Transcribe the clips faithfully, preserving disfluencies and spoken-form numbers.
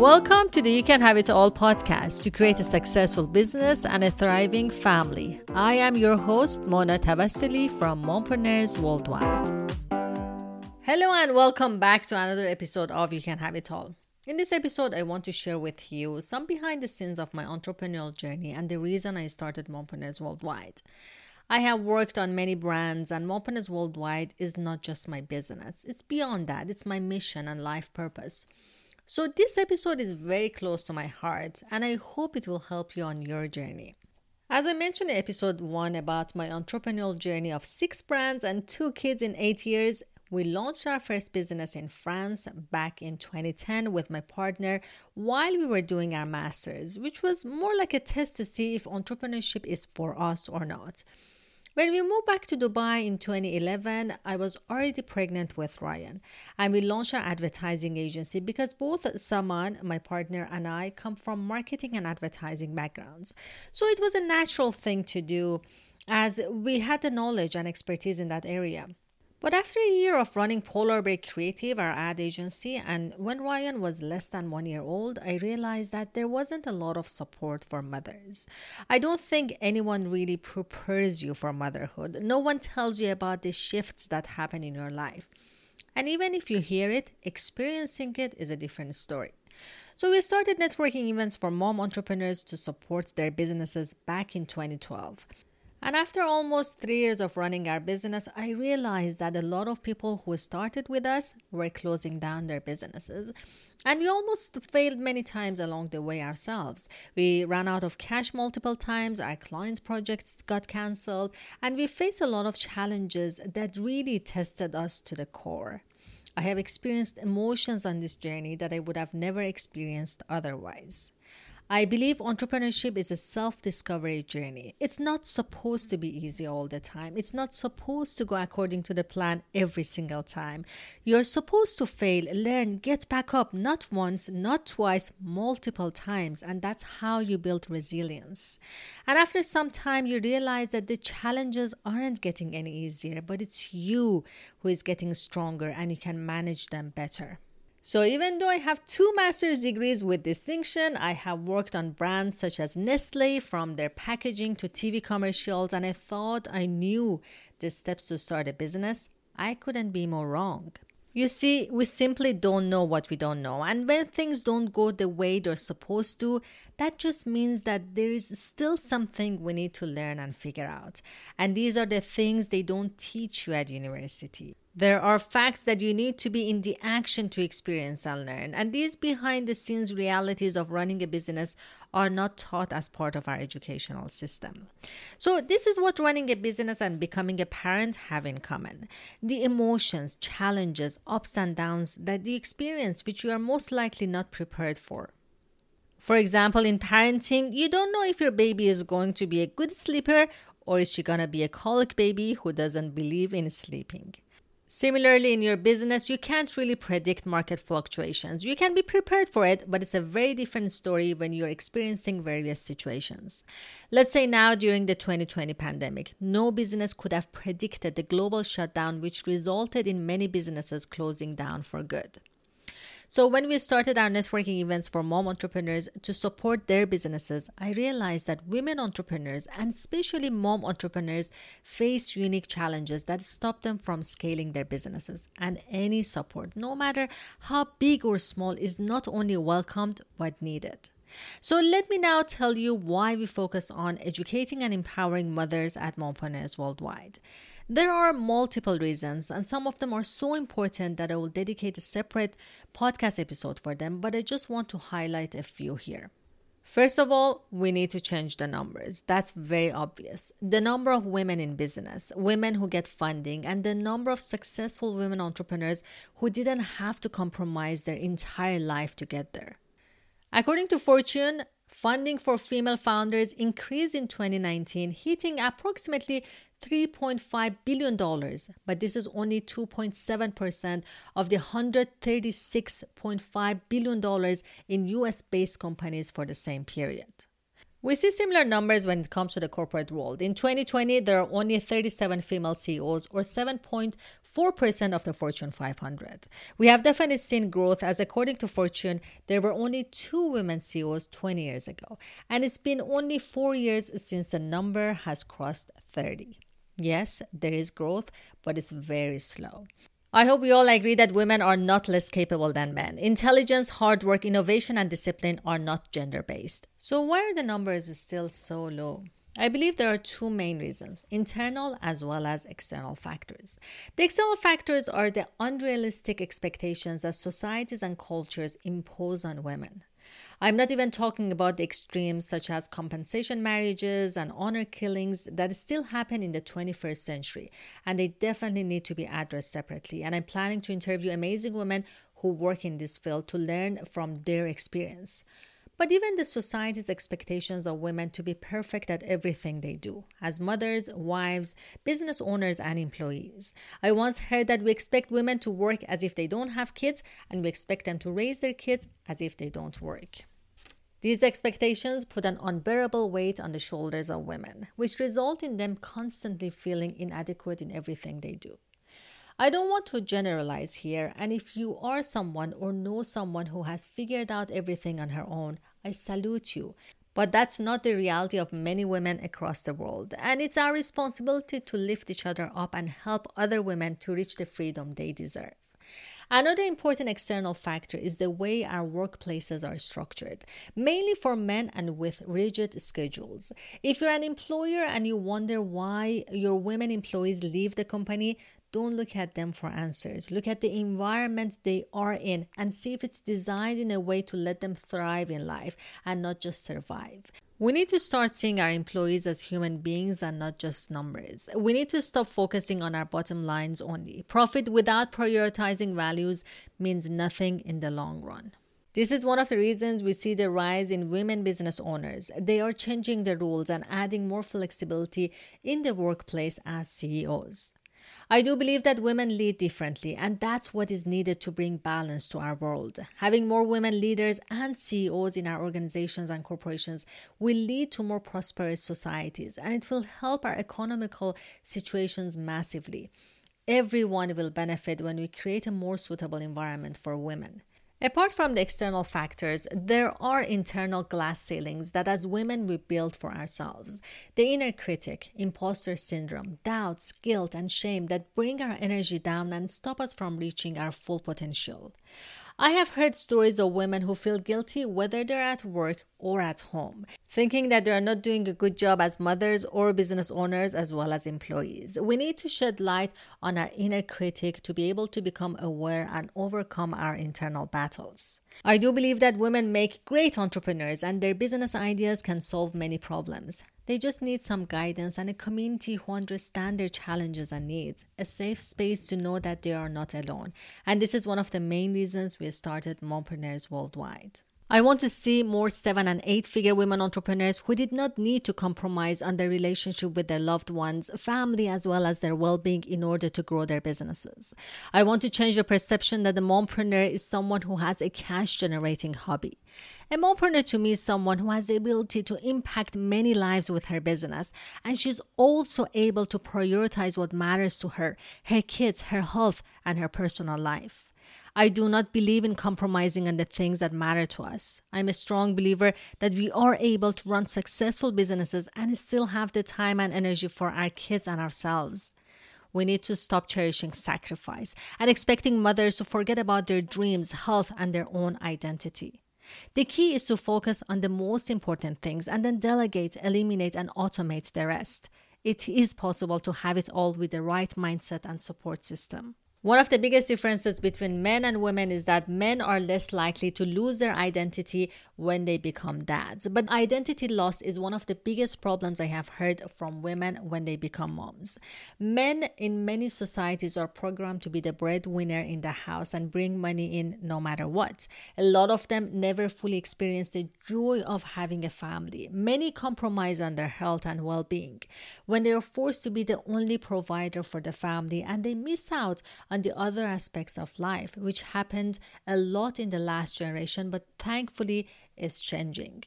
Welcome to the You Can Have It All podcast to create a successful business and a thriving family. I am your host, Mona Tavassoli from Mompreneurs Worldwide. Hello and welcome back to another episode of You Can Have It All. In this episode, I want to share with you some behind the scenes of my entrepreneurial journey and the reason I started Mompreneurs Worldwide. I have worked on many brands, and Mompreneurs Worldwide is not just my business. It's beyond that. It's my mission and life purpose. So this episode is very close to my heart, and I hope it will help you on your journey. As I mentioned in episode one about my entrepreneurial journey of six brands and two kids in eight years, we launched our first business in France back in twenty ten with my partner while we were doing our master's, which was more like a test to see if entrepreneurship is for us or not. When we moved back to Dubai in twenty eleven, I was already pregnant with Ryan, and we launched our advertising agency because both Saman, my partner, and I come from marketing and advertising backgrounds. So it was a natural thing to do as we had the knowledge and expertise in that area. But after a year of running Polar Bear Creative, our ad agency, and when Ryan was less than one year old, I realized that there wasn't a lot of support for mothers. I don't think anyone really prepares you for motherhood. No one tells you about the shifts that happen in your life. And even if you hear it, experiencing it is a different story. So we started networking events for mom entrepreneurs to support their businesses back in twenty twelve. And after almost three years of running our business, I realized that a lot of people who started with us were closing down their businesses. And we almost failed many times along the way ourselves. We ran out of cash multiple times, our clients' projects got cancelled, and we faced a lot of challenges that really tested us to the core. I have experienced emotions on this journey that I would have never experienced otherwise. I believe entrepreneurship is a self-discovery journey. It's not supposed to be easy all the time. It's not supposed to go according to the plan every single time. You're supposed to fail, learn, get back up, not once, not twice, multiple times. And that's how you build resilience. And after some time, you realize that the challenges aren't getting any easier, but it's you who is getting stronger and you can manage them better. So even though I have two master's degrees with distinction, I have worked on brands such as Nestlé, from their packaging to T V commercials, and I thought I knew the steps to start a business. I couldn't be more wrong. You see, we simply don't know what we don't know. And when things don't go the way they're supposed to, that just means that there is still something we need to learn and figure out. And these are the things they don't teach you at university. There are facts that you need to be in the action to experience and learn. And these behind-the-scenes realities of running a business are not taught as part of our educational system. So this is what running a business and becoming a parent have in common. The emotions, challenges, ups and downs that you experience, which you are most likely not prepared for. For example, in parenting, you don't know if your baby is going to be a good sleeper or is she going to be a colic baby who doesn't believe in sleeping. Similarly, in your business, you can't really predict market fluctuations. You can be prepared for it, but it's a very different story when you're experiencing various situations. Let's say now during the twenty twenty pandemic, no business could have predicted the global shutdown, which resulted in many businesses closing down for good. So when we started our networking events for mom entrepreneurs to support their businesses, I realized that women entrepreneurs and especially mom entrepreneurs face unique challenges that stop them from scaling their businesses. And any support, no matter how big or small, is not only welcomed but needed. So let me now tell you why we focus on educating and empowering mothers at Mompreneurs Worldwide. There are multiple reasons, and some of them are so important that I will dedicate a separate podcast episode for them, but I just want to highlight a few here. First of all, we need to change the numbers. That's very obvious. The number of women in business, women who get funding, and the number of successful women entrepreneurs who didn't have to compromise their entire life to get there. According to Fortune, funding for female founders increased in twenty nineteen, hitting approximately three point five billion dollars, but this is only two point seven percent of the one hundred thirty-six point five billion dollars in U S based companies for the same period. We see similar numbers when it comes to the corporate world. In twenty twenty, there are only thirty-seven female C E Os, or seven point four percent of the Fortune five hundred. We have definitely seen growth, as according to Fortune, there were only two women C E Os twenty years ago. And it's been only four years since the number has crossed thirty. Yes, there is growth, but it's very slow. I hope we all agree that women are not less capable than men. Intelligence, hard work, innovation, and discipline are not gender-based. So why are the numbers still so low? I believe there are two main reasons, internal as well as external factors. The external factors are the unrealistic expectations that societies and cultures impose on women. I'm not even talking about the extremes such as compensation marriages and honor killings that still happen in the twenty-first century, and they definitely need to be addressed separately. And I'm planning to interview amazing women who work in this field to learn from their experience. But even the society's expectations of women to be perfect at everything they do, as mothers, wives, business owners, and employees. I once heard that we expect women to work as if they don't have kids, and we expect them to raise their kids as if they don't work. These expectations put an unbearable weight on the shoulders of women, which result in them constantly feeling inadequate in everything they do. I don't want to generalize here, and if you are someone or know someone who has figured out everything on her own, I salute you. But that's not the reality of many women across the world, and it's our responsibility to lift each other up and help other women to reach the freedom they deserve. Another important external factor is the way our workplaces are structured, mainly for men and with rigid schedules. If you're an employer and you wonder why your women employees leave the company, don't look at them for answers. Look at the environment they are in and see if it's designed in a way to let them thrive in life and not just survive. We need to start seeing our employees as human beings and not just numbers. We need to stop focusing on our bottom lines only. Profit without prioritizing values means nothing in the long run. This is one of the reasons we see the rise in women business owners. They are changing the rules and adding more flexibility in the workplace as C E Os. I do believe that women lead differently, and that's what is needed to bring balance to our world. Having more women leaders and C E Os in our organizations and corporations will lead to more prosperous societies, and it will help our economical situations massively. Everyone will benefit when we create a more suitable environment for women. Apart from the external factors, there are internal glass ceilings that as women we build for ourselves. The inner critic, imposter syndrome, doubts, guilt, and shame that bring our energy down and stop us from reaching our full potential. I have heard stories of women who feel guilty whether they're at work or at home, thinking that they are not doing a good job as mothers or business owners as well as employees. We need to shed light on our inner critic to be able to become aware and overcome our internal battles. I do believe that women make great entrepreneurs and their business ideas can solve many problems. They just need some guidance and a community who understand their challenges and needs, a safe space to know that they are not alone. And this is one of the main reasons we started Mompreneurs Worldwide. I want to see more seven and eight figure women entrepreneurs who did not need to compromise on their relationship with their loved ones, family, as well as their well-being in order to grow their businesses. I want to change the perception that the mompreneur is someone who has a cash-generating hobby. A mompreneur to me is someone who has the ability to impact many lives with her business, and she's also able to prioritize what matters to her, her kids, her health, and her personal life. I do not believe in compromising on the things that matter to us. I'm a strong believer that we are able to run successful businesses and still have the time and energy for our kids and ourselves. We need to stop cherishing sacrifice and expecting mothers to forget about their dreams, health, and their own identity. The key is to focus on the most important things and then delegate, eliminate, and automate the rest. It is possible to have it all with the right mindset and support system. One of the biggest differences between men and women is that men are less likely to lose their identity when they become dads. But identity loss is one of the biggest problems I have heard from women when they become moms. Men in many societies are programmed to be the breadwinner in the house and bring money in no matter what. A lot of them never fully experience the joy of having a family. Many compromise on their health and well-being when they are forced to be the only provider for the family, and they miss out on the other aspects of life, which happened a lot in the last generation, but thankfully is changing.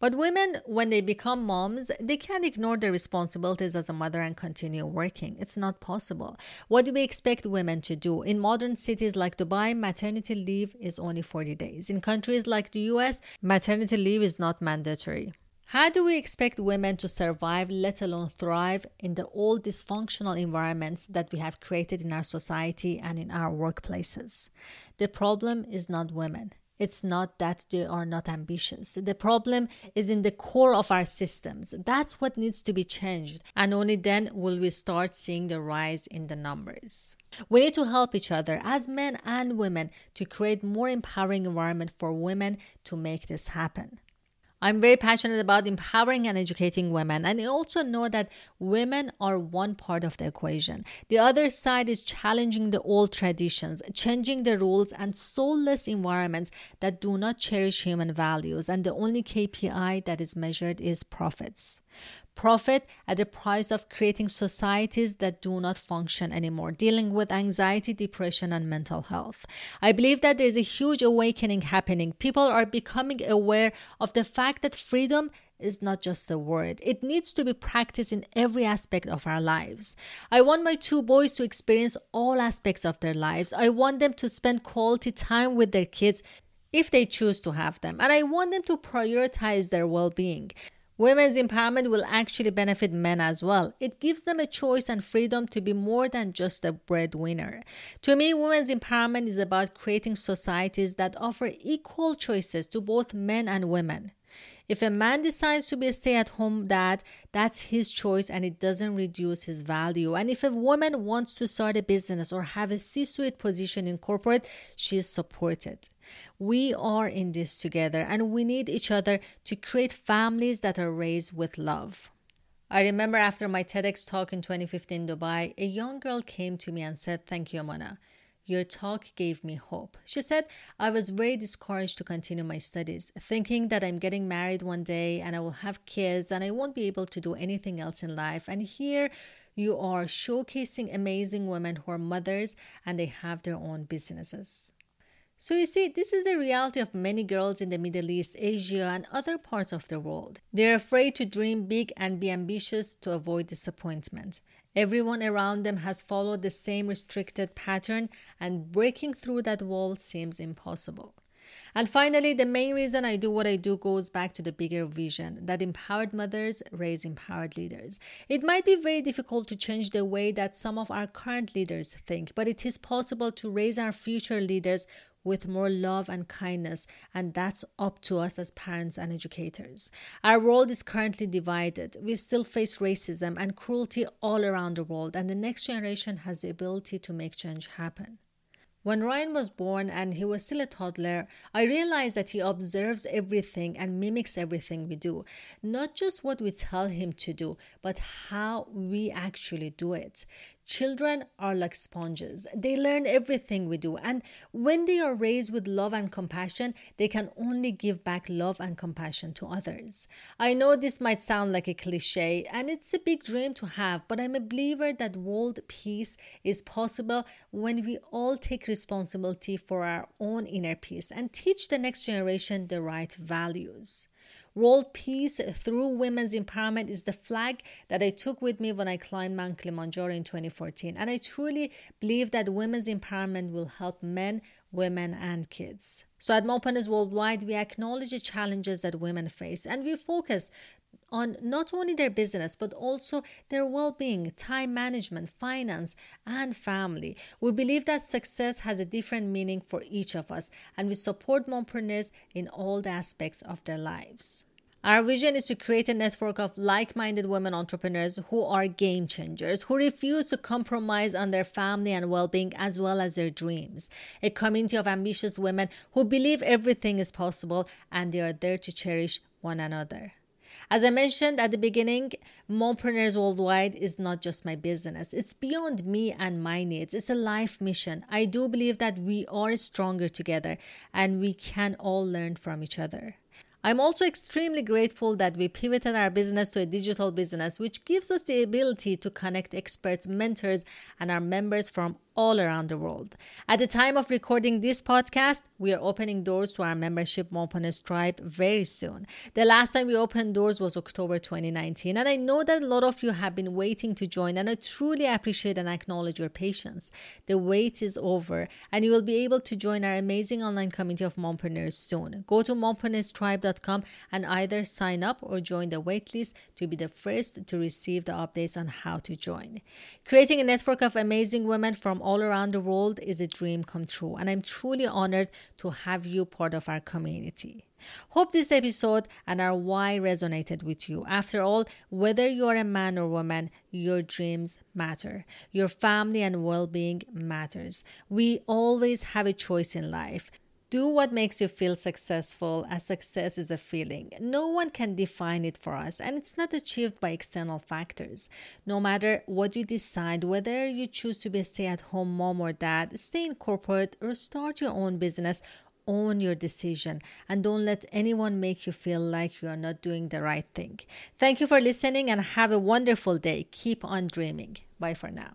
But women, when they become moms, they can't ignore their responsibilities as a mother and continue working. It's not possible. What do we expect women to do? In modern cities like Dubai, maternity leave is only forty days. In countries like the U S, maternity leave is not mandatory. How do we expect women to survive, let alone thrive, in the old dysfunctional environments that we have created in our society and in our workplaces? The problem is not women. It's not that they are not ambitious. The problem is in the core of our systems. That's what needs to be changed. And only then will we start seeing the rise in the numbers. We need to help each other as men and women to create more empowering environment for women to make this happen. I'm very passionate about empowering and educating women, and I also know that women are one part of the equation. The other side is challenging the old traditions, changing the rules and soulless environments that do not cherish human values, and the only K P I that is measured is profits. Profit at the price of creating societies that do not function anymore, dealing with anxiety, depression, and mental health. I believe that there is a huge awakening happening. People are becoming aware of the fact that freedom is not just a word. It needs to be practiced in every aspect of our lives. I want my two boys to experience all aspects of their lives. I want them to spend quality time with their kids if they choose to have them. And I want them to prioritize their well-being. Women's empowerment will actually benefit men as well. It gives them a choice and freedom to be more than just a breadwinner. To me, women's empowerment is about creating societies that offer equal choices to both men and women. If a man decides to be a stay-at-home dad, that's his choice and it doesn't reduce his value. And if a woman wants to start a business or have a C-suite position in corporate, she is supported. We are in this together and we need each other to create families that are raised with love. I remember after my TEDx talk in twenty fifteen in Dubai, a young girl came to me and said, "Thank you, Mona. Your talk gave me hope." She said, "I was very discouraged to continue my studies, thinking that I'm getting married one day and I will have kids and I won't be able to do anything else in life. And here you are showcasing amazing women who are mothers and they have their own businesses." So you see, this is the reality of many girls in the Middle East, Asia, and other parts of the world. They're afraid to dream big and be ambitious to avoid disappointment. Everyone around them has followed the same restricted pattern, and breaking through that wall seems impossible. And finally, the main reason I do what I do goes back to the bigger vision that empowered mothers raise empowered leaders. It might be very difficult to change the way that some of our current leaders think, but it is possible to raise our future leaders with more love and kindness, and that's up to us as parents and educators. Our world is currently divided. We still face racism and cruelty all around the world, and the next generation has the ability to make change happen. When Ryan was born and he was still a toddler, I realized that he observes everything and mimics everything we do. Not just what we tell him to do, but how we actually do it. Children are like sponges. They learn everything we do. And when they are raised with love and compassion, they can only give back love and compassion to others. I know this might sound like a cliche, and it's a big dream to have, but I'm a believer that world peace is possible when we all take responsibility for our own inner peace and teach the next generation the right values. World peace through women's empowerment is the flag that I took with me when I climbed Mount Kilimanjaro in twenty fourteen. And I truly believe that women's empowerment will help men, women, and kids. So at Mompreneurs Worldwide, we acknowledge the challenges that women face and we focus on not only their business, but also their well-being, time management, finance, and family. We believe that success has a different meaning for each of us, and we support mompreneurs in all the aspects of their lives. Our vision is to create a network of like-minded women entrepreneurs who are game changers, who refuse to compromise on their family and well-being as well as their dreams. A community of ambitious women who believe everything is possible and they are there to cherish one another. As I mentioned at the beginning, Mompreneurs Worldwide is not just my business. It's beyond me and my needs. It's a life mission. I do believe that we are stronger together and we can all learn from each other. I'm also extremely grateful that we pivoted our business to a digital business, which gives us the ability to connect experts, mentors, and our members from all around the world. At the time of recording this podcast, we are opening doors to our membership Mompreneurs Tribe very soon. The last time we opened doors was October twenty nineteen, and I know that a lot of you have been waiting to join, and I truly appreciate and acknowledge your patience. The wait is over, and you will be able to join our amazing online community of mompreneurs soon. Go to mompreneurs tribe dot com and either sign up or join the waitlist to be the first to receive the updates on how to join. Creating a network of amazing women from all around the world is a dream come true, and I'm truly honored to have you part of our community. Hope this episode and our why resonated with you. After all, whether you're a man or woman, your dreams matter. Your family and well-being matters. We always have a choice in life. Do what makes you feel successful, as success is a feeling. No one can define it for us, and it's not achieved by external factors. No matter what you decide, whether you choose to be a stay-at-home mom or dad, stay in corporate, or start your own business, own your decision, and don't let anyone make you feel like you are not doing the right thing. Thank you for listening and have a wonderful day. Keep on dreaming. Bye for now.